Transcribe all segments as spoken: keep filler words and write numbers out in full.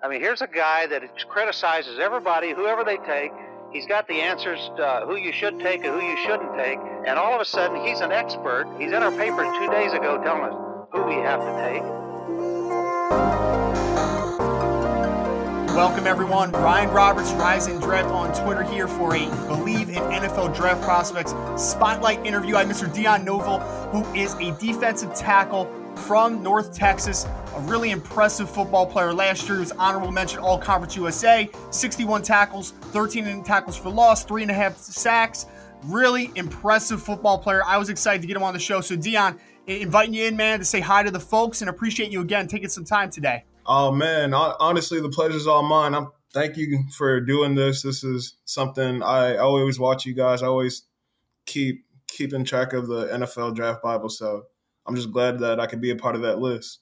I mean, here's a guy that criticizes everybody, whoever they take. He's got the answers to uh, who you should take and who you shouldn't take. And all of a sudden, he's an expert. He's in our paper two days ago telling us who we have to take. Welcome, everyone. Brian Roberts, Rising Dread on Twitter here for a Believe in N F L Draft Prospects spotlight interview. I have Mister Dion Novil, who is a defensive tackle from North Texas, a really impressive football player. Last year, he was honorable mention All-Conference U S A, sixty-one tackles, thirteen tackles for loss, three and a half sacks. Really impressive football player. I was excited to get him on the show. So, Dion, inviting you in, man, to say hi to the folks, and appreciate you again taking some time today. Oh, man, honestly, the pleasure's all mine. I'm, thank you for doing this. This is something I always watch you guys. I always keep keeping track of the N F L Draft Bible, so I'm just glad that I could be a part of that list.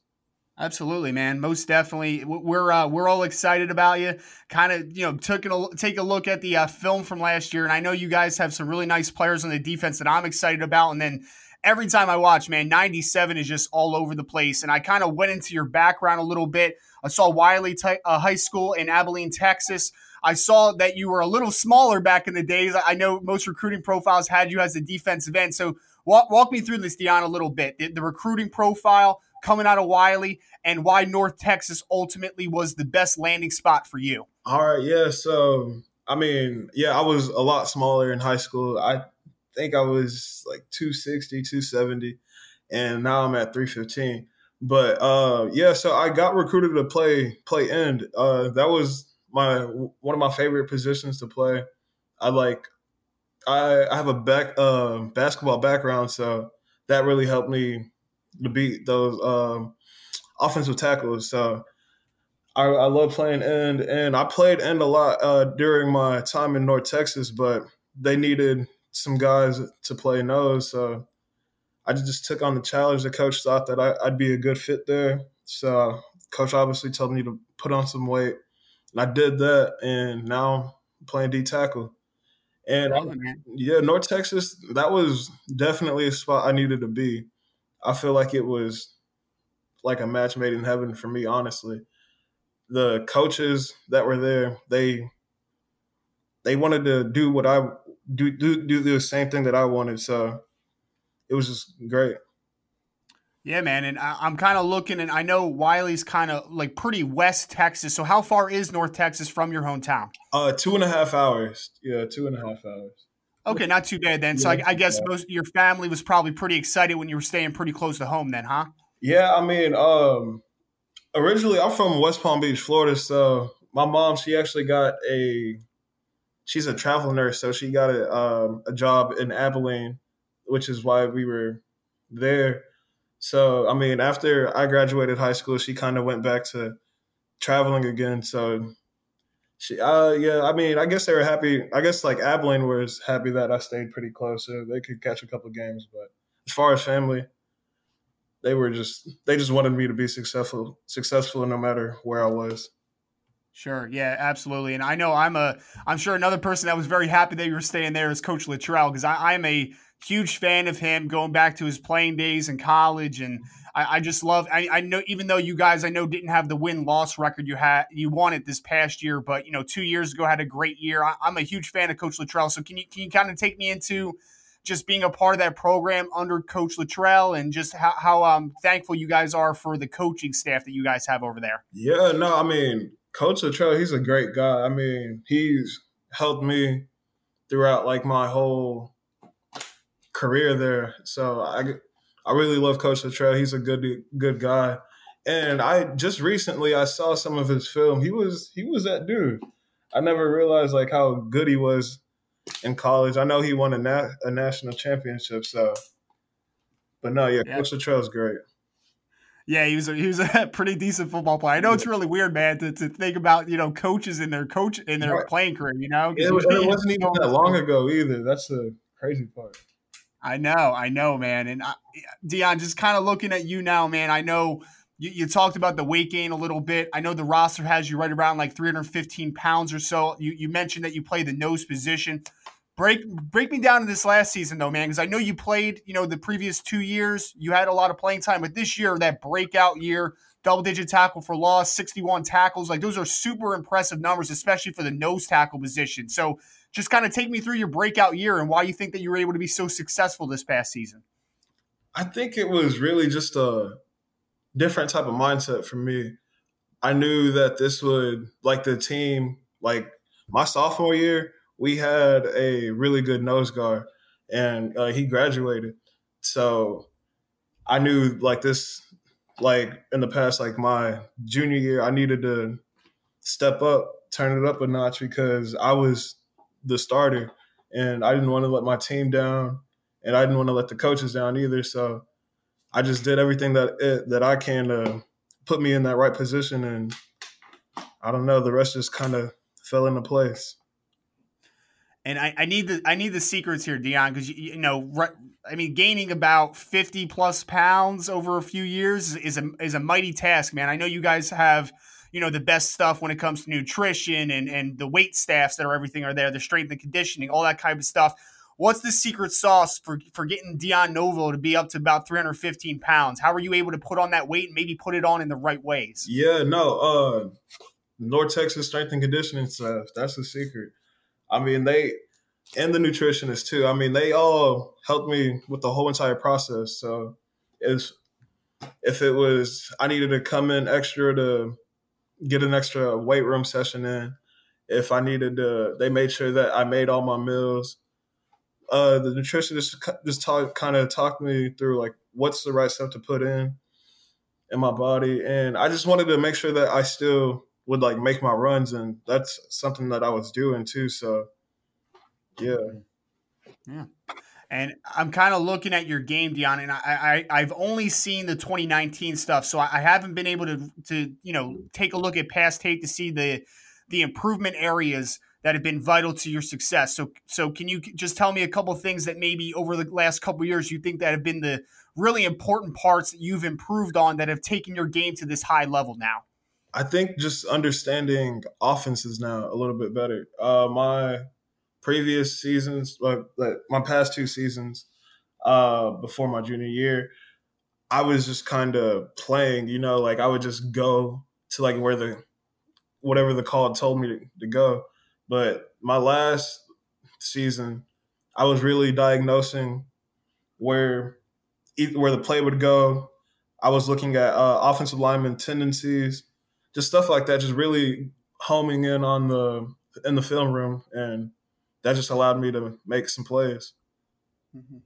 Absolutely, man. Most definitely. We're uh, we're all excited about you. Kind of, you know, took a, take a look at the uh, film from last year, and I know you guys have some really nice players on the defense that I'm excited about. And then every time I watch, man, ninety-seven is just all over the place. And I kind of went into your background a little bit. I saw Wiley t- uh, High School in Abilene, Texas. I saw that you were a little smaller back in the days. I know most recruiting profiles had you as a defensive end. So walk, walk me through this, Dion, a little bit. The, the recruiting profile coming out of Wiley and why North Texas ultimately was the best landing spot for you. All right, yeah. So, I mean, yeah, I was a lot smaller in high school. I think I was like two sixty, two seventy, and now I'm at three fifteen. But, uh, yeah, so I got recruited to play play end. Uh, that was – My one of my favorite positions to play. I like I, I have a back uh, basketball background, so that really helped me to beat those um, offensive tackles. So I, I love playing end, and I played end a lot uh, during my time in North Texas. But they needed some guys to play nose, so I just took on the challenge. The coach thought that I, I'd be a good fit there, so coach obviously told me to put on some weight. I did that, and now I'm playing D tackle. And I, yeah, North Texas, that was definitely a spot I needed to be. I feel like it was like a match made in heaven for me, honestly. The coaches that were there, they they wanted to do what I do do do the same thing that I wanted, so it was just great. Yeah, man, and I'm kind of looking, and I know Wiley's kind of like pretty West Texas. So how far is North Texas from your hometown? Uh, two and a half hours. Yeah, two and a half hours. Okay, not too bad then. So I, I guess most of your family was probably pretty excited when you were staying pretty close to home then, huh? Yeah, I mean, um, originally I'm from West Palm Beach, Florida. So my mom, she actually got a – she's a travel nurse, so she got a, um, a job in Abilene, which is why we were there. So, I mean, after I graduated high school, she kind of went back to traveling again. So, she, uh, yeah, I mean, I guess they were happy. I guess, like, Abilene was happy that I stayed pretty close. So they could catch a couple of games. But as far as family, they were just – they just wanted me to be successful, successful no matter where I was. Sure. Yeah, absolutely. And I know I'm a, I'm sure another person that was very happy that you were staying there is Coach Luttrell, because I'm a huge fan of him going back to his playing days in college. And I, I just love, I, I know, even though you guys, I know, didn't have the win-loss record you had, you won it this past year, but you know, two years ago had a great year. I, I'm a huge fan of Coach Luttrell. So can you, can you kind of take me into just being a part of that program under Coach Luttrell, and just how, how um, thankful you guys are for the coaching staff that you guys have over there? Yeah, no, I mean, Coach Luttrell, he's a great guy. I mean, he's helped me throughout, like, my whole career there. So I, I really love Coach Luttrell. He's a good good guy. And I just recently I saw some of his film. He was he was that dude. I never realized, like, how good he was in college. I know he won a, na- a national championship. So, but no, yeah, yeah. Coach Luttrell's great. Yeah, he was a, he was a pretty decent football player. I know it's really weird, man, to, to think about, you know, coaches in their coach in their right. playing career. You know, yeah, it, was, it wasn't even that long ago either. That's the crazy part. I know, I know, man. And I, Dion, just kind of looking at you now, man. I know you, you talked about the weight gain a little bit. I know the roster has you right around like three hundred fifteen pounds or so. You you mentioned that you play the nose position. Break break me down to this last season, though, man, because I know you played, you know, the previous two years. You had a lot of playing time, but this year, that breakout year, double-digit tackle for loss, sixty-one tackles. Like, those are super impressive numbers, especially for the nose tackle position. So just kind of take me through your breakout year and why you think that you were able to be so successful this past season. I think it was really just a different type of mindset for me. I knew that this would, like the team, like my sophomore year, we had a really good nose guard, and uh, he graduated. So I knew, like this, like in the past, like my junior year, I needed to step up, turn it up a notch because I was the starter, and I didn't want to let my team down, and I didn't want to let the coaches down either. So I just did everything that it, that I can to put me in that right position, and I don't know, the rest just kind of fell into place. And I, I need the I need the secrets here, Dion, because, you, you know, re, I mean, gaining about fifty plus pounds over a few years is a is a mighty task, man. I know you guys have, you know, the best stuff when it comes to nutrition and, and the weight staffs that are everything are there, the strength and conditioning, all that kind of stuff. What's the secret sauce for, for getting Dion Novil to be up to about three hundred fifteen pounds? How are you able to put on that weight and maybe put it on in the right ways? Yeah, no, uh, North Texas strength and conditioning staff, that's the secret. I mean, they – and the nutritionist too. I mean, they all helped me with the whole entire process. So if, if it was – I needed to come in extra to get an extra weight room session in. If I needed to – they made sure that I made all my meals. Uh, the nutritionist just talk, kind of talked me through, like, what's the right stuff to put in in my body. And I just wanted to make sure that I still – would like make my runs, and that's something that I was doing too. So, yeah, yeah. And I'm kind of looking at your game, Dion, and I, I I've only seen the twenty nineteen stuff, so I haven't been able to to you know take a look at past tape to see the the improvement areas that have been vital to your success. So so can you just tell me a couple of things that maybe over the last couple of years you think that have been the really important parts that you've improved on that have taken your game to this high level now? I think just understanding offenses now a little bit better. Uh, my previous seasons, like, like my past two seasons uh, before my junior year, I was just kind of playing, you know, like I would just go to like where the – whatever the call told me to, to go. But my last season, I was really diagnosing where where the play would go. I was looking at uh, offensive lineman tendencies. Just stuff like that, just really homing in on the in the film room, and that just allowed me to make some plays. Mm-hmm.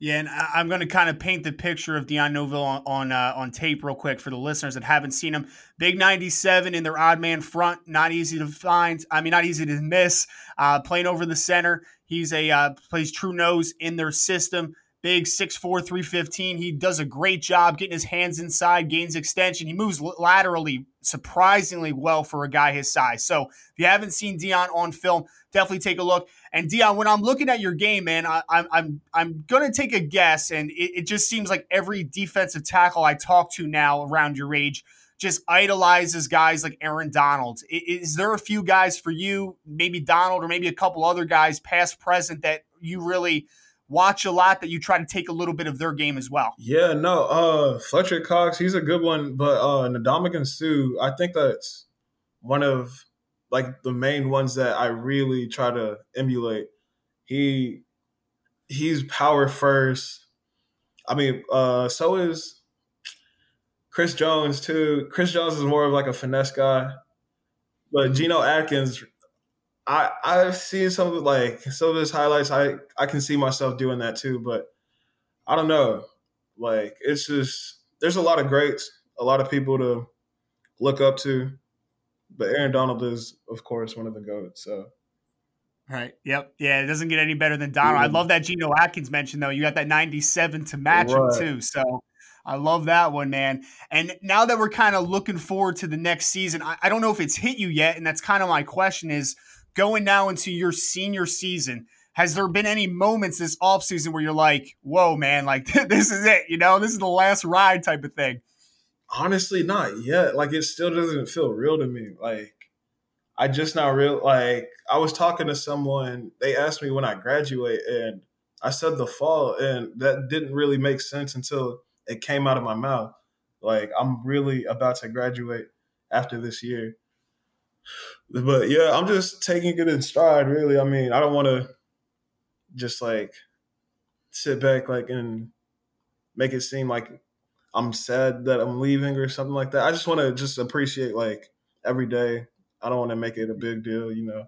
Yeah, and I'm going to kind of paint the picture of Dion Novil on on, uh, on tape real quick for the listeners that haven't seen him. Big ninety-seven in their odd man front, not easy to find. I mean, not easy to miss. Uh, playing over the center, he's a uh, plays true nose in their system. Big six four, three fifteen. He does a great job getting his hands inside, gains extension. He moves laterally surprisingly well for a guy his size. So if you haven't seen Dion on film, definitely take a look. And Dion, when I'm looking at your game, man, I, I'm I'm I'm gonna take a guess, and it, it just seems like every defensive tackle I talk to now around your age just idolizes guys like Aaron Donald. Is there a few guys for you, maybe Donald or maybe a couple other guys, past present, that you really watch a lot, that you try to take a little bit of their game as well? Yeah, no, uh, Fletcher Cox, he's a good one, but uh, Ndamukong Suh, I think that's one of like the main ones that I really try to emulate. He he's power first. I mean, uh, so is Chris Jones too. Chris Jones is more of like a finesse guy, but Geno Atkins. I, I've seen some of like some of his highlights. I, I can see myself doing that too, but I don't know. Like, it's just there's a lot of greats, a lot of people to look up to, but Aaron Donald is, of course, one of the GOATs. So, right, yep, yeah, it doesn't get any better than Donald. Yeah. I love that Geno Atkins mentioned though. You got that ninety-seven to match right. him too. So I love that one, man. And now that we're kind of looking forward to the next season, I, I don't know if it's hit you yet, and that's kind of my question is, going now into your senior season, has there been any moments this offseason where you're like, whoa, man, like this is it, you know, this is the last ride type of thing? Honestly, not yet. Like, it still doesn't feel real to me. Like, I just not real. Like, I was talking to someone, they asked me when I graduate, and I said the fall, and that didn't really make sense until it came out of my mouth. Like, I'm really about to graduate after this year. But, yeah, I'm just taking it in stride, really. I mean, I don't want to just, like, sit back, like, and make it seem like I'm sad that I'm leaving or something like that. I just want to just appreciate, like, every day. I don't want to make it a big deal, you know.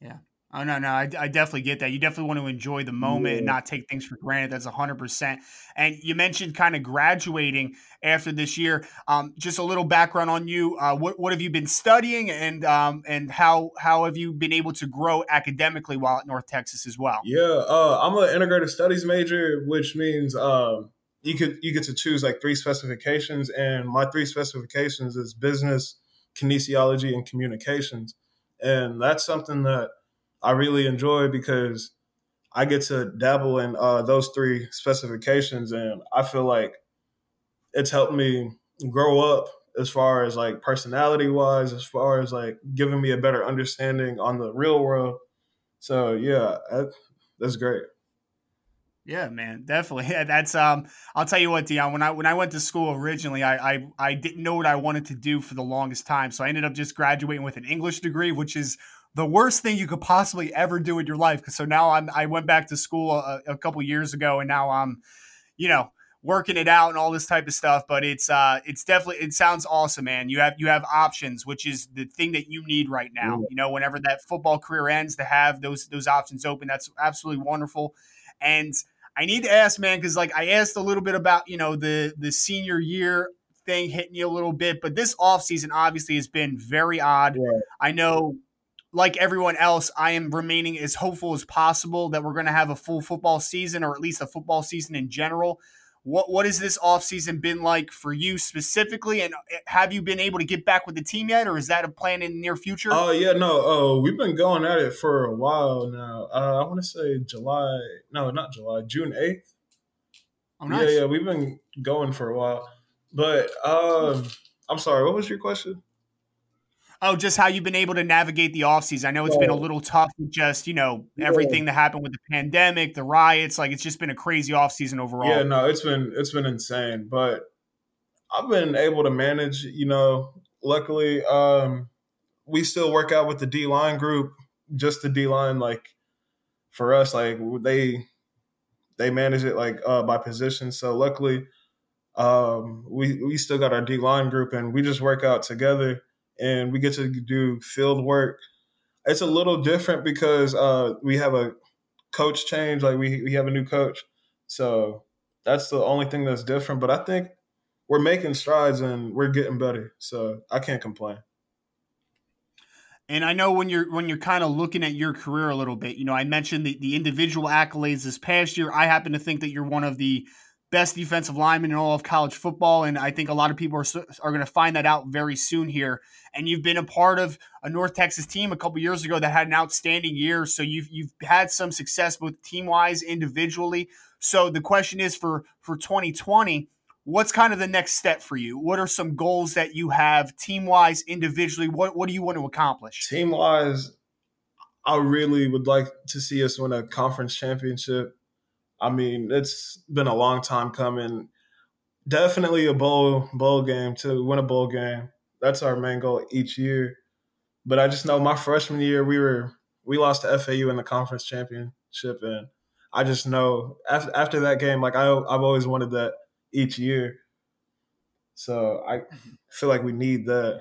Yeah. Oh, no, no, I, I definitely get that. You definitely want to enjoy the moment yeah. and not take things for granted. That's one hundred percent. And you mentioned kind of graduating after this year. Um, just a little background on you. Uh, what, what have you been studying, and um, and how how have you been able to grow academically while at North Texas as well? Yeah, uh, I'm an integrative studies major, which means um, you could you get to choose like three specifications. And my three specifications is business, kinesiology, and communications. And that's something that I really enjoy because I get to dabble in uh, those three specifications, and I feel like it's helped me grow up as far as like personality wise, as far as like giving me a better understanding on the real world. So yeah, I, that's great. Yeah, man, definitely. Yeah, that's um. I'll tell you what, Dion. When I when I went to school originally, I, I I didn't know what I wanted to do for the longest time. So I ended up just graduating with an English degree, which is the worst thing you could possibly ever do in your life. So now I'm I went back to school a, a couple years ago, and now I'm, you know, working it out and all this type of stuff. But it's uh it's definitely it sounds awesome, man. You have you have options, which is the thing that you need right now. You know, whenever that football career ends, to have those those options open, that's absolutely wonderful. And I need to ask, man, because like I asked a little bit about, you know, the the senior year thing hitting you a little bit, but this offseason obviously has been very odd. Yeah. I know, like everyone else, I am remaining as hopeful as possible that we're going to have a full football season, or at least a football season in general. What what has this offseason been like for you specifically, and have you been able to get back with the team yet, or is that a plan in the near future? Oh, uh, yeah, no, uh, we've been going at it for a while now. Uh, I want to say July – no, not July, June eighth. Oh, nice. Yeah, yeah, we've been going for a while. But um, I'm sorry, what was your question? Oh, just how you've been able to navigate the offseason. I know it's yeah. been a little tough with just, you know, everything yeah. that happened with the pandemic, the riots. Like, it's just been a crazy offseason overall. Yeah, no, it's been it's been insane. But I've been able to manage, you know, luckily um, we still work out with the D-line group, just the D-line, like, for us. Like, they they manage it, like, uh, by position. So, luckily, um, we, we still got our D-line group, and we just work out together. And we get to do field work. It's a little different because uh, we have a coach change. Like, we, we have a new coach. So that's the only thing that's different. But I think we're making strides and we're getting better. So I can't complain. And I know when you're when you're kind of looking at your career a little bit, you know, I mentioned the, the individual accolades this past year. I happen to think that you're one of the best defensive lineman in all of college football, and I think a lot of people are are going to find that out very soon here. And you've been a part of a North Texas team a couple years ago that had an outstanding year, so you've you've had some success both team-wise, individually. So the question is for for twenty twenty, what's kind of the next step for you? What are some goals that you have team-wise, individually? What what do you want to accomplish? Team-wise, I really would like to see us win a conference championship. I mean, it's been a long time coming. Definitely a bowl bowl game, to win a bowl game. That's our main goal each year. But I just know my freshman year, we were we lost to F A U in the conference championship, and I just know after, after that game, like I I've always wanted that each year. So I feel like we need that.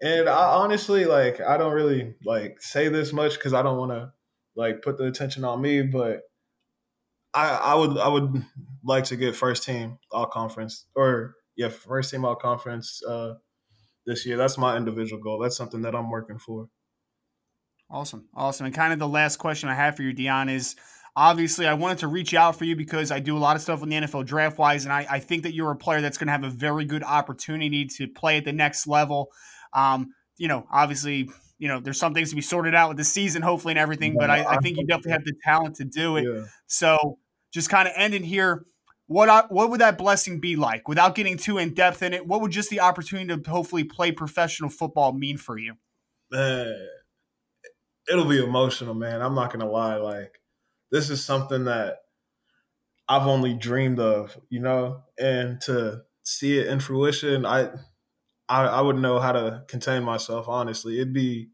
And I honestly, like, I don't really like say this much because I don't want to like put the attention on me, but I, I would I would like to get first team all conference or yeah first team all conference uh, this year. That's my individual goal. That's something that I'm working for. Awesome, awesome. And kind of the last question I have for you, Dion, is Obviously, I wanted to reach out for you because I do a lot of stuff in the N F L draft-wise, and I, I think that you're a player that's going to have a very good opportunity to play at the next level. Um, you know, obviously, you know, there's some things to be sorted out with the season, hopefully, and everything, but I, I think you definitely have the talent to do it. Yeah. So just kind of ending here, what I, what would that blessing be like? Without getting too in-depth in it, what would just the opportunity to hopefully play professional football mean for you? Man, it'll be emotional, man. I'm not going to lie, like, this is something that I've only dreamed of, you know, and to see it in fruition, I, I, I wouldn't know how to contain myself. Honestly, it'd be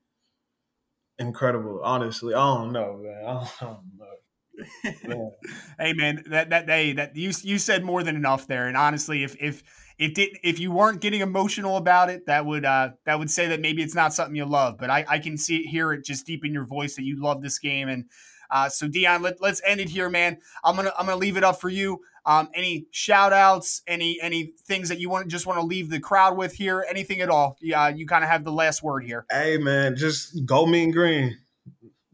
incredible. Honestly, I don't know, man. I don't know. Man. Hey, man, that that hey, that you you said more than enough there. And honestly, if if it did, if you weren't getting emotional about it, that would uh, that would say that maybe it's not something you love. But I, I can see it, hear it just deep in your voice that you love this game. And Uh, so Dion, let, let's end it here, man. I'm gonna I'm gonna leave it up for you. Um, any shout outs, any any things that you want just want to leave the crowd with here, anything at all? Yeah, uh, you kind of have the last word here. Hey, man, just go mean green.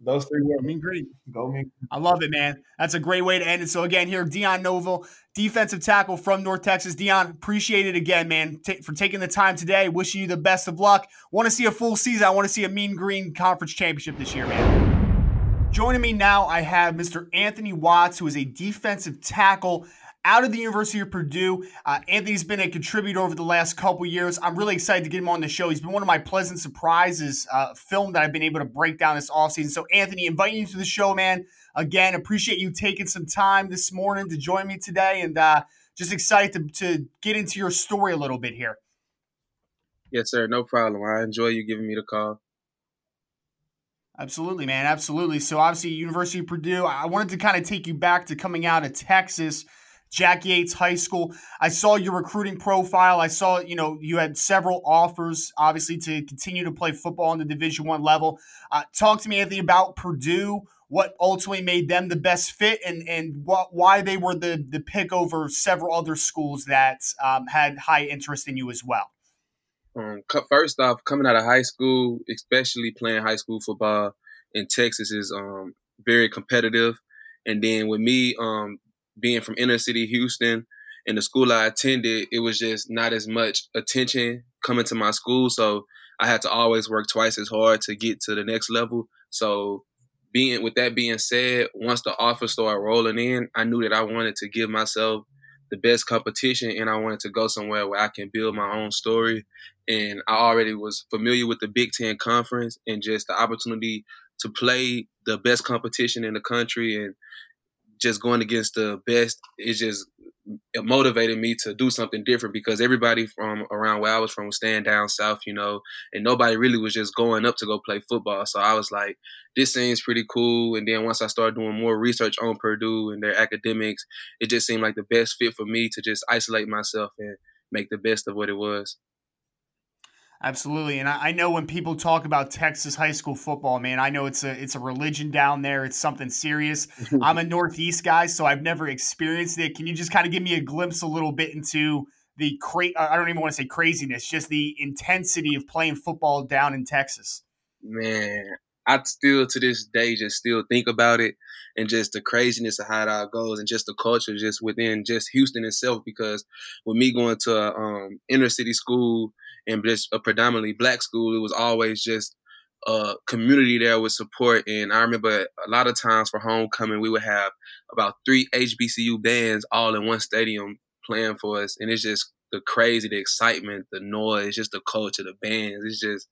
Those three words. Mean green. Go mean. I love it, man. That's a great way to end it. So again, here Dion Novil, defensive tackle from North Texas. Dion, appreciate it again, man, t- for taking the time today. Wishing you the best of luck. Want to see a full season? I want to see a mean green conference championship this year, man. Joining me now, I have Mister Anthony Watts, who is a defensive tackle out of the University of Purdue. Uh, Anthony's been a contributor over the last couple years. I'm really excited to get him on the show. He's been one of my pleasant surprises, uh, film that I've been able to break down this offseason. So, Anthony, inviting you to the show, man. Again, appreciate you taking some time this morning to join me today, and uh, just excited to, to get into your story a little bit here. Yes, sir. No problem. I enjoy you giving me the call. Absolutely, man. Absolutely. So obviously University of Purdue, I wanted to kind of take you back to coming out of Texas, Jack Yates High School. I saw your recruiting profile. I saw, you know, you had several offers, obviously, to continue to play football on the Division I level. Uh, talk to me, Anthony, about Purdue, what ultimately made them the best fit, and and what, why they were the, the pick over several other schools that um, had high interest in you as well. Um, first off, coming out of high school, especially playing high school football in Texas, is um, very competitive. And then with me um, being from inner city Houston and the school I attended, it was just not as much attention coming to my school. So I had to always work twice as hard to get to the next level. So being with that being said, once the offers started rolling in, I knew that I wanted to give myself the best competition, and I wanted to go somewhere where I can build my own story. And I already was familiar with the Big Ten Conference and just the opportunity to play the best competition in the country and just going against the best. It just it motivated me to do something different because everybody from around where I was from was staying down south, you know, and nobody really was just going up to go play football. So I was like, this seems pretty cool. And then once I started doing more research on Purdue and their academics, it just seemed like the best fit for me to just isolate myself and make the best of what it was. Absolutely. And I know when people talk about Texas high school football, man, I know it's a it's a religion down there. It's something serious. I'm a Northeast guy, so I've never experienced it. Can you just kind of give me a glimpse a little bit into the cra- – I don't even want to say craziness, just the intensity of playing football down in Texas? Man, I still to this day just still think about it and just the craziness of how it all goes and just the culture just within just Houston itself, because with me going to um, inner city school – and just a predominantly black school, it was always just a community there with support. And I remember a lot of times for homecoming, we would have about three H B C U bands all in one stadium playing for us. And it's just the crazy, the excitement, the noise, just the culture, the bands. It's just,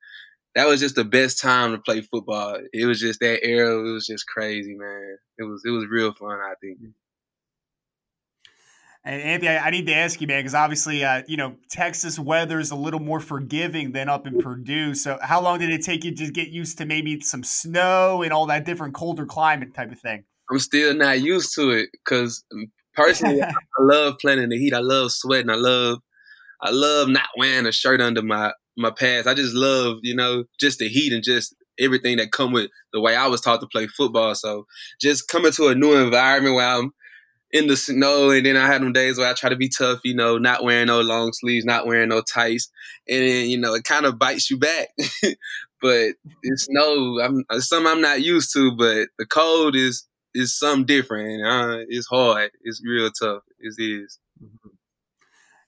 that was just the best time to play football. It was just that era. It was just crazy, man. It was, it was real fun, I think. And Anthony, I need to ask you, man, because obviously, uh, you know, Texas weather is a little more forgiving than up in Purdue. So how long did it take you to get used to maybe some snow and all that different colder climate type of thing? I'm still not used to it because personally, I love playing in the heat. I love sweating. I love I love not wearing a shirt under my, my pads. I just love, you know, just the heat and just everything that come with the way I was taught to play football. So just coming to a new environment where I'm in the snow, and then I had them days where I try to be tough, you know, not wearing no long sleeves, not wearing no tights, and then, you know, it kind of bites you back. But it's no, I'm, it's something I'm not used to, but the cold is it's something different. Uh, it's hard. It's real tough. It is. Mm-hmm.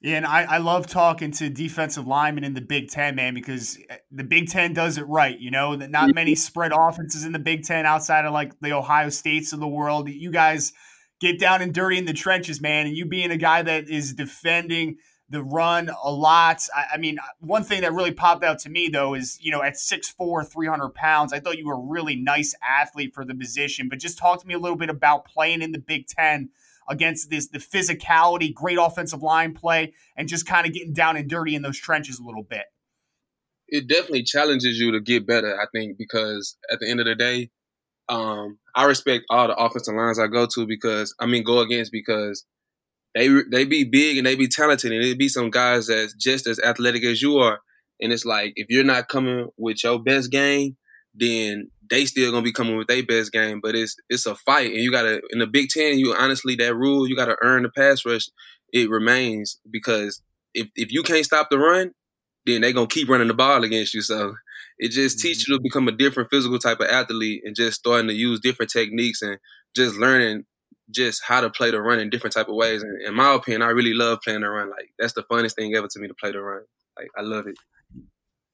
Yeah, and I, I love talking to defensive linemen in the Big Ten, man, because the Big Ten does it right. You know, that not many spread offenses in the Big Ten outside of like the Ohio States of the world. You guys get down and dirty in the trenches, man, and you being a guy that is defending the run a lot. I, I mean, one thing that really popped out to me, though, is, you know, at six foot four, three hundred pounds, I thought you were a really nice athlete for the position. But just talk to me a little bit about playing in the Big Ten against this the physicality, great offensive line play, and just kind of getting down and dirty in those trenches a little bit. It definitely challenges you to get better, I think, because at the end of the day, um, I respect all the offensive lines I go to because, I mean, go against because they they be big and they be talented, and it be some guys that's just as athletic as you are. And it's like, if you're not coming with your best game, then they still going to be coming with their best game, but it's it's a fight. And you got to, in the Big Ten, you honestly, that rule, you got to earn the pass rush. It remains because if, if you can't stop the run, then they're going to keep running the ball against you. So it just mm-hmm. teaches you to become a different physical type of athlete and just starting to use different techniques and just learning just how to play the run in different type of ways. And in my opinion, I really love playing the run. Like, that's the funnest thing ever to me, to play the run. Like, I love it.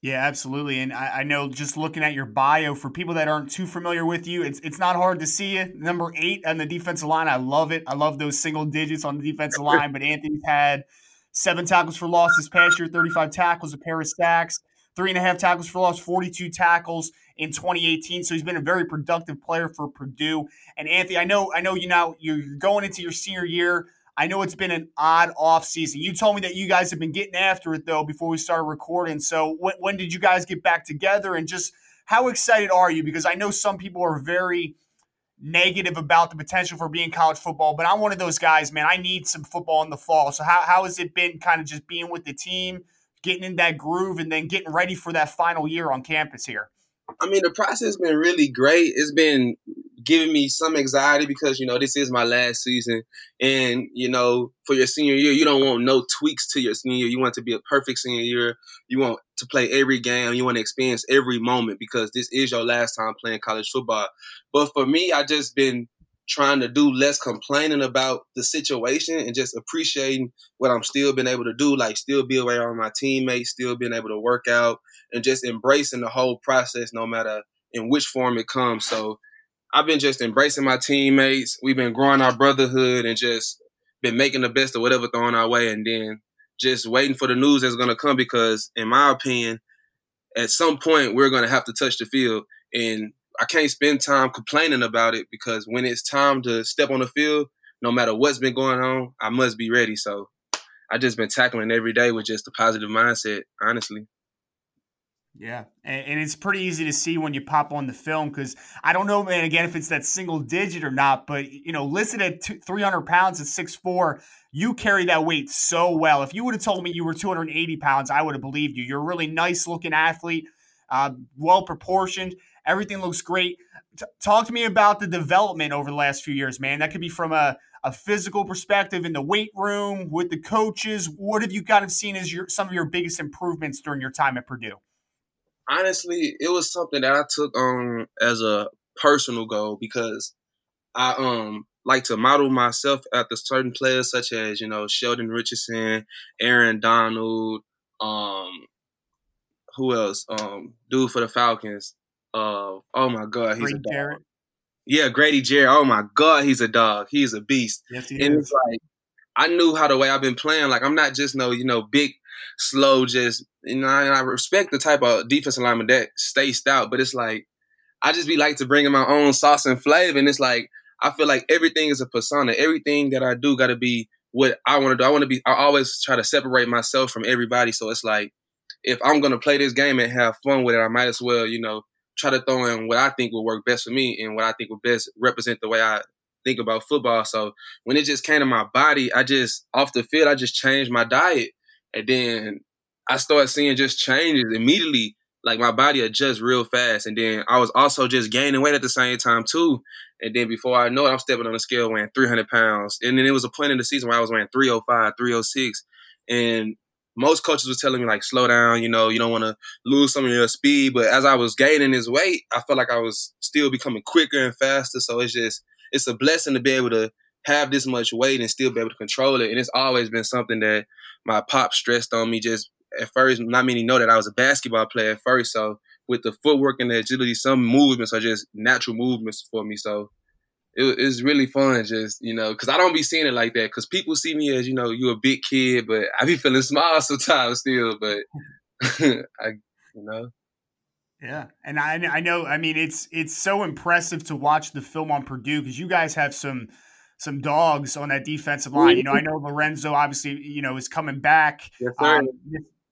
Yeah, absolutely. And I, I know just looking at your bio, for people that aren't too familiar with you, it's it's not hard to see you. Number eight on the defensive line. I love it. I love those single digits on the defensive line. But Anthony's had seven tackles for loss this past year, thirty-five tackles, a pair of sacks, three and a half tackles for loss, forty-two tackles in twenty eighteen. So he's been a very productive player for Purdue. And Anthony, I know, I know you now you're going into your senior year. I know it's been an odd offseason. You told me that you guys have been getting after it, though, before we started recording. So when, when did you guys get back together? And just how excited are you? Because I know some people are very negative about the potential for being college football, but I'm one of those guys, man. I need some football in the fall. So how, how has it been kind of just being with the team, getting in that groove, and then getting ready for that final year on campus here? I mean, the process has been really great. It's been giving me some anxiety because, you know, this is my last season. And, you know, for your senior year, you don't want no tweaks to your senior year. You want it to be a perfect senior year. You want to play every game. You want to experience every moment because this is your last time playing college football. But for me, I just been trying to do less complaining about the situation and just appreciating what I'm still been able to do, like still be around my teammates, still being able to work out, and just embracing the whole process no matter in which form it comes. So I've been just embracing my teammates. We've been growing our brotherhood and just been making the best of whatever thrown our way and then just waiting for the news that's going to come because, in my opinion, at some point we're going to have to touch the field. And I can't spend time complaining about it because when it's time to step on the field, no matter what's been going on, I must be ready. So I just been tackling every day with just a positive mindset, honestly. Yeah, and, and it's pretty easy to see when you pop on the film because I don't know, man, again, if it's that single digit or not, but, you know, listed at two, three hundred pounds at six foot four, you carry that weight so well. If you would have told me you were two hundred eighty pounds, I would have believed you. You're a really nice-looking athlete, uh, well-proportioned. Everything looks great. T- talk to me about the development over the last few years, man. That could be from a, a physical perspective in the weight room, with the coaches. What have you kind of seen as your, some of your biggest improvements during your time at Purdue? Honestly, it was something that I took on as a personal goal because I um like to model myself after certain players such as, you know, Sheldon Richardson, Aaron Donald, um, who else? Um, dude for the Falcons. Uh, oh, my God, he's Grady a dog. Jarrett. Yeah, Grady Jarrett. Oh, my God, he's a dog. He's a beast. Yes, he and is. It's like I knew how the way I've been playing. Like, I'm not just no, you know, big, slow, just, you know, and I respect the type of defensive lineman that stays stout, but it's like, I just be like to bring in my own sauce and flavor. And it's like, I feel like everything is a persona. Everything that I do got to be what I want to do. I want to be, I always try to separate myself from everybody. So it's like, if I'm going to play this game and have fun with it, I might as well, you know, try to throw in what I think will work best for me and what I think will best represent the way I think about football. So when it just came to my body, I just, off the field, I just changed my diet. And then I started seeing just changes immediately. Like, my body adjusts real fast. And then I was also just gaining weight at the same time, too. And then before I know it, I'm stepping on the scale weighing three hundred pounds. And then it was a point in the season where I was weighing three oh five, three oh six. And most coaches were telling me, like, slow down, you know, you don't want to lose some of your speed. But as I was gaining this weight, I felt like I was still becoming quicker and faster. So it's just it's a blessing to be able to have this much weight and still be able to control it. And it's always been something that my pop stressed on me. Just at first, not many know that I was a basketball player at first. So with the footwork and the agility, some movements are just natural movements for me. So it, it's really fun just, you know, because I don't be seeing it like that. Because people see me as, you know, you a big kid, but I be feeling small sometimes still. But I, you know. Yeah. And I, I know, I mean, it's, it's so impressive to watch the film on Purdue because you guys have some – some dogs on that defensive line. You know, I know Lorenzo obviously, you know, is coming back yes, um,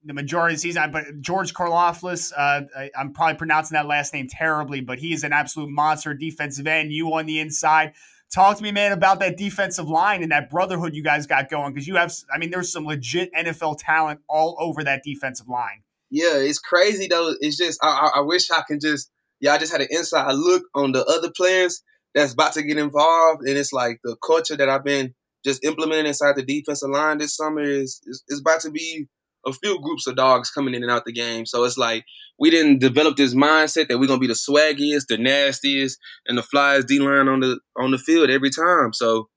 the majority of the season, but George Karlaftis, uh, I, I'm probably pronouncing that last name terribly, but he is an absolute monster defensive end. You on the inside. Talk to me, man, about that defensive line and that brotherhood you guys got going. Cause you have, I mean, there's some legit N F L talent all over that defensive line. Yeah. It's crazy though. It's just, I, I wish I can just, yeah, I just had an inside look on the other players that's about to get involved. And it's like the culture that I've been just implementing inside the defensive line this summer is, is, is about to be a few groups of dogs coming in and out the game. So it's like we didn't develop this mindset that we're going to be the swaggiest, the nastiest, and the flyest D-line on the on the field every time. So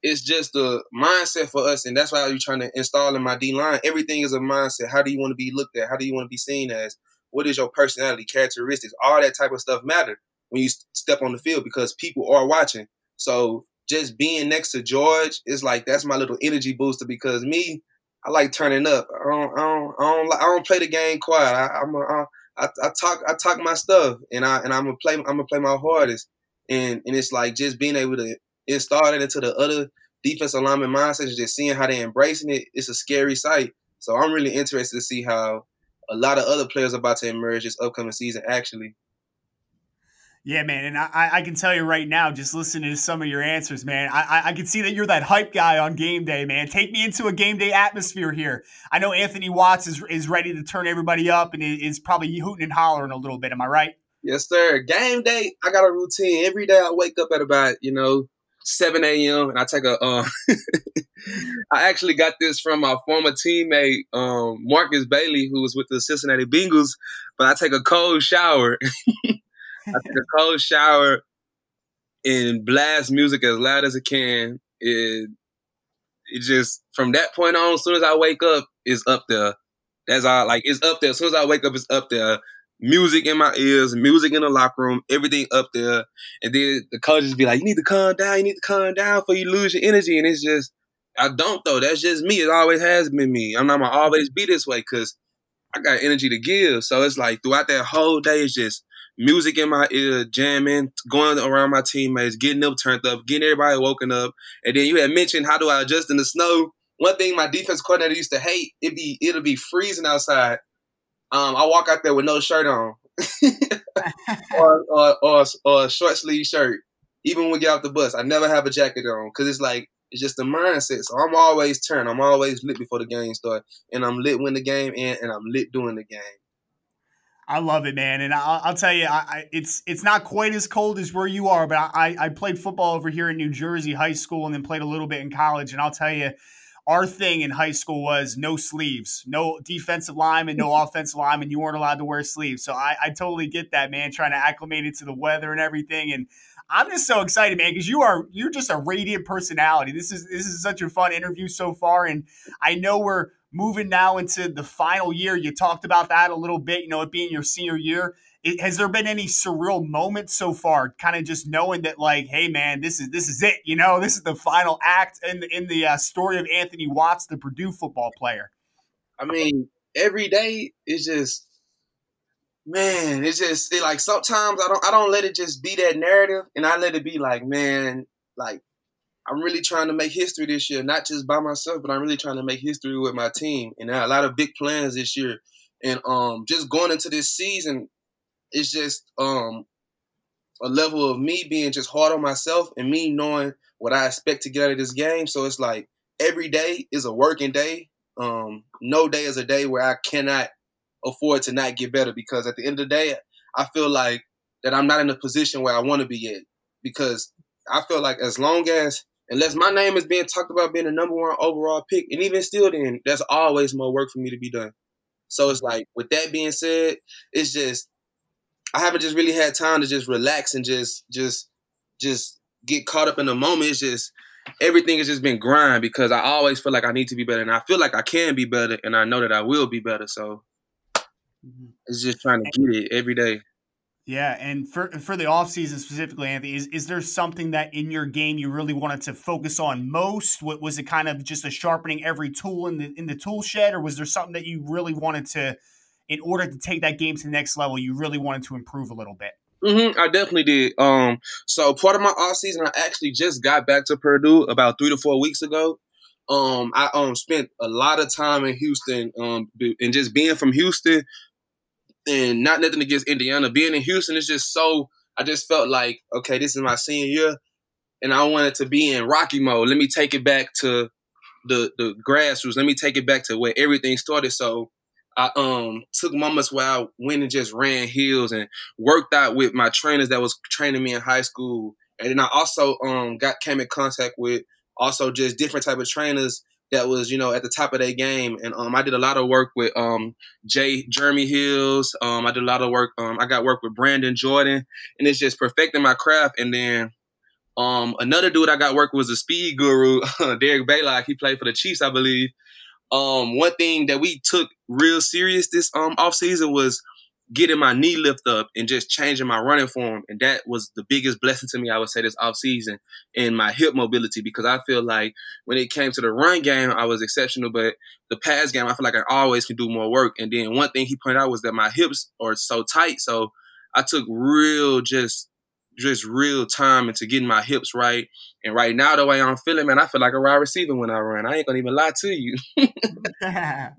it's just a mindset for us, and that's why I'm trying to install in my D-line. Everything is a mindset. How do you want to be looked at? How do you want to be seen as? What is your personality, characteristics? All that type of stuff matters when you step on the field because people are watching. So just being next to George is like, that's my little energy booster because me, I like turning up. I don't, I don't, I don't, I don't play the game quiet. I, I'm, a, I, I talk, I talk my stuff, and I, and I'm gonna play, I'm gonna play my hardest. And and it's like just being able to install it into the other defense alignment mindset, just seeing how they're embracing it. It's a scary sight. So I'm really interested to see how a lot of other players are about to emerge this upcoming season, actually. Yeah, man, and I, I can tell you right now, just listening to some of your answers, man, I, I can see that you're that hype guy on game day, man. Take me into a game day atmosphere here. I know Anthony Watts is is ready to turn everybody up and is probably hooting and hollering a little bit. Am I right? Yes, sir. Game day, I got a routine. Every day I wake up at about, you know, seven a.m. and I take a um, – I actually got this from my former teammate, um, Marcus Bailey, who was with the Cincinnati Bengals, but I take a cold shower. I take a cold shower and blast music as loud as I can. It, it just, from that point on, as soon as I wake up, it's up there. That's all, like, it's up there. As soon as I wake up, it's up there. Music in my ears, music in the locker room, everything up there. And then the coaches be like, you need to calm down, you need to calm down before you lose your energy. And it's just, I don't, though. That's just me. It always has been me. I'm not going to always be this way because I got energy to give. So it's like throughout that whole day, it's just music in my ear, jamming, going around my teammates, getting them turned up, getting everybody woken up. And then you had mentioned, how do I adjust in the snow? One thing my defense coordinator used to hate, it'd be, it'll be freezing outside. Um, I walk out there with no shirt on or, or, or, or a short sleeve shirt. Even when we get off the bus, I never have a jacket on because it's like, it's just the mindset. So I'm always turned. I'm always lit before the game starts. And I'm lit when the game ends, and I'm lit during the game. I love it, man. And I'll, I'll tell you, I, I, it's it's not quite as cold as where you are, but I, I played football over here in New Jersey high school and then played a little bit in college. And I'll tell you, our thing in high school was no sleeves, no defensive lineman, no offensive lineman. You weren't allowed to wear sleeves. So I, I totally get that, man, trying to acclimate it to the weather and everything. And I'm just so excited, man, because you are you're just a radiant personality. This is this is such a fun interview so far. And I know we're moving now into the final year. You talked about that a little bit, you know, it being your senior year. It, has there been any surreal moments so far, kind of just knowing that, like, hey, man, this is this is it, you know, this is the final act in the, in the uh, story of Anthony Watts, the Purdue football player? I mean, every day is just, man, it's just it, like sometimes I don't I don't let it just be that narrative, and I let it be like, man, like, I'm really trying to make history this year, not just by myself, but I'm really trying to make history with my team. And there are a lot of big plans this year. And um, just going into this season, it's just um, a level of me being just hard on myself and me knowing what I expect to get out of this game. So it's like every day is a working day. Um, no day is a day where I cannot afford to not get better, because at the end of the day, I feel like that I'm not in a position where I want to be yet, because I feel like as long as Unless my name is being talked about being the number one overall pick, and even still then, there's always more work for me to be done. So it's like, with that being said, it's just, I haven't just really had time to just relax and just, just, just get caught up in the moment. It's just everything has just been grind because I always feel like I need to be better, and I feel like I can be better, and I know that I will be better. So it's just trying to get it every day. Yeah, and for for the offseason specifically, Anthony, is, is there something that in your game you really wanted to focus on most? What was it kind of just a sharpening every tool in the in the tool shed, or was there something that you really wanted to, in order to take that game to the next level, you really wanted to improve a little bit? Mm-hmm, I definitely did. Um, so part of my offseason, I actually just got back to Purdue about three to four weeks ago. Um, I um spent a lot of time in Houston, um, and just being from Houston. And not nothing against Indiana. Being in Houston is just so – I just felt like, okay, this is my senior year, and I wanted to be in Rocky mode. Let me take it back to the the grassroots. Let me take it back to where everything started. So I um took moments where I went and just ran hills and worked out with my trainers that was training me in high school. And then I also um got came in contact with also just different type of trainers that was, you know, at the top of their game. And um, I did a lot of work with um, Jay Jeremy Hills. Um, I did a lot of work. Um, I got work with Brandon Jordan. And it's just perfecting my craft. And then um, another dude I got work with was a speed guru, Derek Baylock. He played for the Chiefs, I believe. Um, one thing that we took real serious this um, offseason was getting my knee lift up and just changing my running form. And that was the biggest blessing to me, I would say, this offseason, and my hip mobility, because I feel like when it came to the run game, I was exceptional, but the pass game, I feel like I always can do more work. And then one thing he pointed out was that my hips are so tight. So I took real, just, just real time into getting my hips right. And right now, the way I'm feeling, man, I feel like a wide receiver when I run. I ain't going to even lie to you. I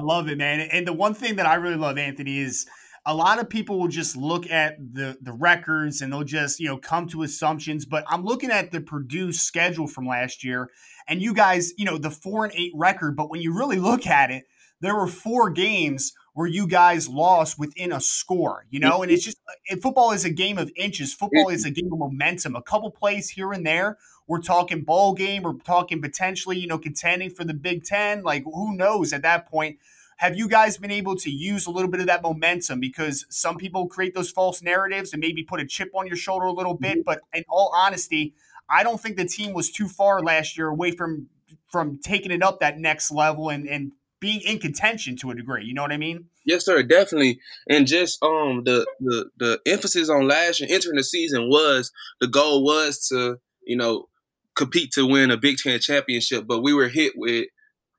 love it, man. And the one thing that I really love, Anthony, is a lot of people will just look at the, the records and they'll just, you know, come to assumptions. But I'm looking at the Purdue schedule from last year, and you guys, you know, the four and eight record. But when you really look at it, there were four games where you guys lost within a score, you know, and it's just football is a game of inches. Football is a game of momentum. A couple plays here and there. We're talking bowl game. We're talking potentially, you know, contending for the Big Ten. Like, who knows at that point? Have you guys been able to use a little bit of that momentum? Because some people create those false narratives and maybe put a chip on your shoulder a little bit. But in all honesty, I don't think the team was too far last year away from from taking it up that next level and, and being in contention to a degree. You know what I mean? Yes, sir, definitely. And just um the the, the emphasis on last year entering the season was the goal was to, you know, compete to win a Big Ten championship, but we were hit with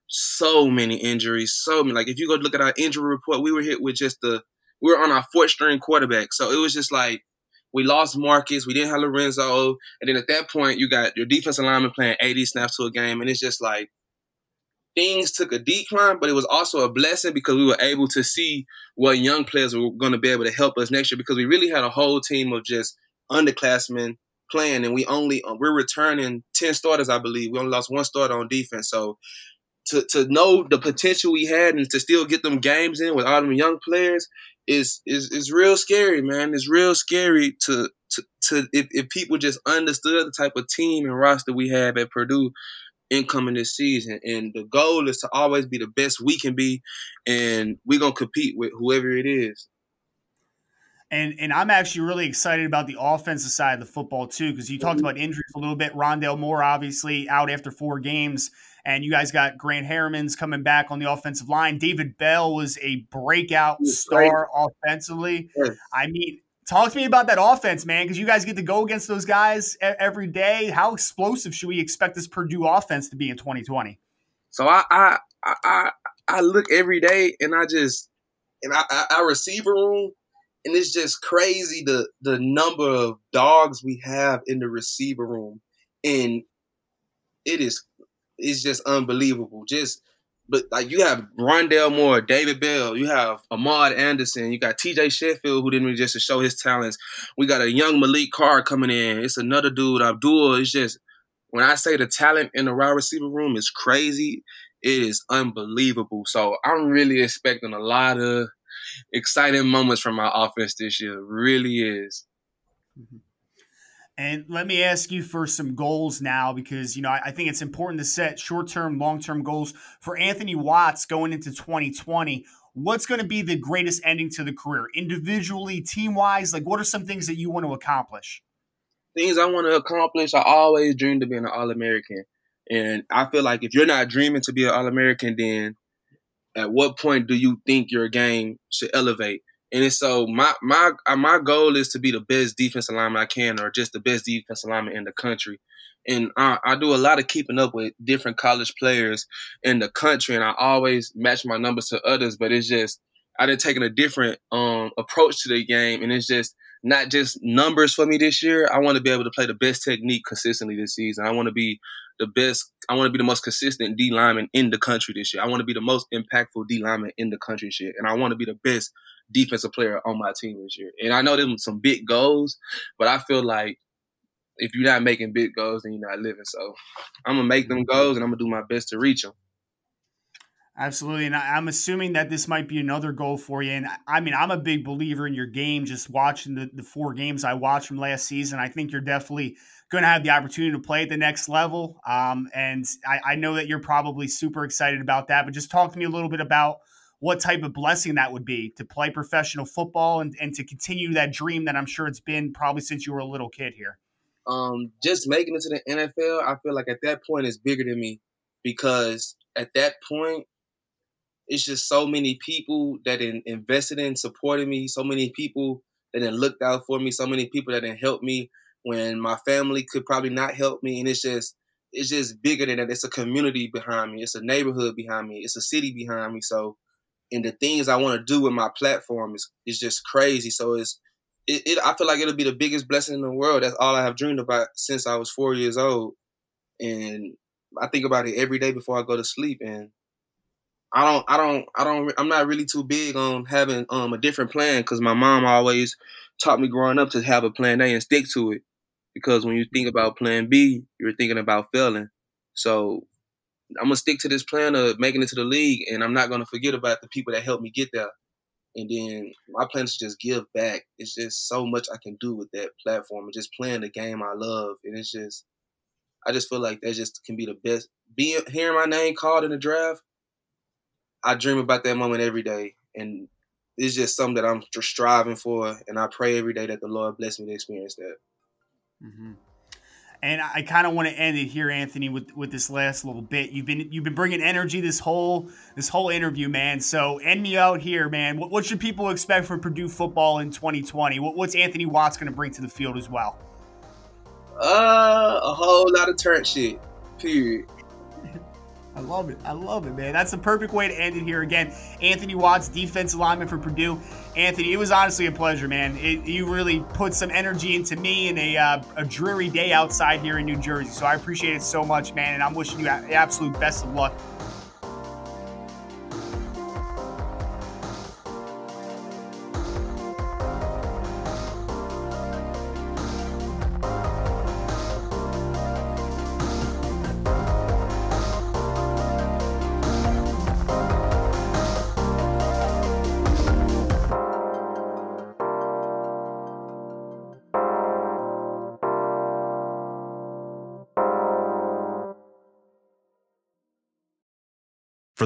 so many injuries, so many. Like, if you go look at our injury report, we were hit with just the, we were on our fourth string quarterback. So it was just like, we lost Marcus, we didn't have Lorenzo. And then at that point, you got your defensive lineman playing eighty snaps to a game. And it's just like, things took a decline, but it was also a blessing because we were able to see what young players were going to be able to help us next year, because we really had a whole team of just underclassmen playing. And we only, we're returning ten starters, I believe. We only lost one starter on defense. So, To to know the potential we had and to still get them games in with all them young players is is is real scary, man. It's real scary to to, to if, if people just understood the type of team and roster we have at Purdue incoming this season. And the goal is to always be the best we can be, and we're gonna compete with whoever it is. And and I'm actually really excited about the offensive side of the football, too, because you talked about injuries a little bit. Rondale Moore, obviously, out after four games. And you guys got Grant Harriman's coming back on the offensive line. David Bell was a breakout star offensively. Yes. I mean, talk to me about that offense, man, because you guys get to go against those guys every day. How explosive should we expect this Purdue offense to be in twenty twenty? So I I I, I look every day, and I just – and I, I, I receiver room. And it's just crazy the the number of dogs we have in the receiver room, and it is it's just unbelievable. Just but like you have Rondale Moore, David Bell, you have Ahmad Anderson, you got T J Sheffield, who didn't really just to show his talents. We got a young Malik Carr coming in. It's another dude, Abdul. It's just when I say the talent in the wide receiver room is crazy, it is unbelievable. So I'm really expecting a lot of exciting moments from my offense this year. Really is. And let me ask you for some goals now, because, you know, I, I think it's important to set short-term, long-term goals for Anthony Watts going into twenty twenty. What's going to be the greatest ending to the career, individually, team-wise? Like, what are some things that you want to accomplish? things I want to accomplish, I always dreamed of being an All-American. And I feel like if you're not dreaming to be an All-American, then at what point do you think your game should elevate? And it's so my my my goal is to be the best defensive lineman I can, or just the best defensive lineman in the country. And I, I do a lot of keeping up with different college players in the country, and I always match my numbers to others. But it's just I've been taking a different um, approach to the game, and it's just not just numbers for me this year. I want to be able to play the best technique consistently this season. I want to be the best. I want to be the most consistent D lineman in the country this year. I want to be the most impactful D lineman in the country this year, and I want to be the best defensive player on my team this year. And I know them some big goals, but I feel like if you're not making big goals, then you're not living. So I'm going to make them goals, and I'm going to do my best to reach them. Absolutely. And I'm assuming that this might be another goal for you. And I mean, I'm a big believer in your game, just watching the, the four games I watched from last season. I think you're definitely going to have the opportunity to play at the next level. Um, and I, I know that you're probably super excited about that, but just talk to me a little bit about what type of blessing that would be to play professional football and, and to continue that dream that I'm sure it's been probably since you were a little kid here. Um, just making it to the N F L, I feel like at that point it's bigger than me, because at that point it's just so many people that in, invested in supporting me, so many people that in looked out for me, so many people that in helped me when my family could probably not help me. And it's just it's just bigger than that. It's a community behind me. It's a neighborhood behind me. It's a city behind me. So and the things I want to do with my platform is, is just crazy. So it's, it, it, I feel like it'll be the biggest blessing in the world. That's all I have dreamed about since I was four years old. And I think about it every day before I go to sleep. And I don't, I don't, I don't, I'm not really too big on having um, a different plan, because my mom always taught me growing up to have a plan A and stick to it. Because when you think about plan B, you're thinking about failing. So I'm going to stick to this plan of making it to the league, and I'm not going to forget about the people that helped me get there. And then my plan is to just give back. It's just so much I can do with that platform and just playing the game I love. And it's just, I just feel like that just can be the best. Being, hearing my name called in the draft, I dream about that moment every day. And it's just something that I'm striving for. And I pray every day that the Lord bless me to experience that. Mm-hmm. And I kind of want to end it here, Anthony, with, with this last little bit. You've been you've been bringing energy this whole this whole interview, man. So end me out here, man. What, what should people expect from Purdue football in twenty twenty? What, what's Anthony Watts going to bring to the field as well? Uh, a whole lot of turn shit, period. I love it. I love it, man. That's the perfect way to end it here. Again, Anthony Watts, defensive lineman for Purdue. Anthony, it was honestly a pleasure, man. It, you really put some energy into me in a, uh, a dreary day outside here in New Jersey. So I appreciate it so much, man. And I'm wishing you the absolute best of luck. For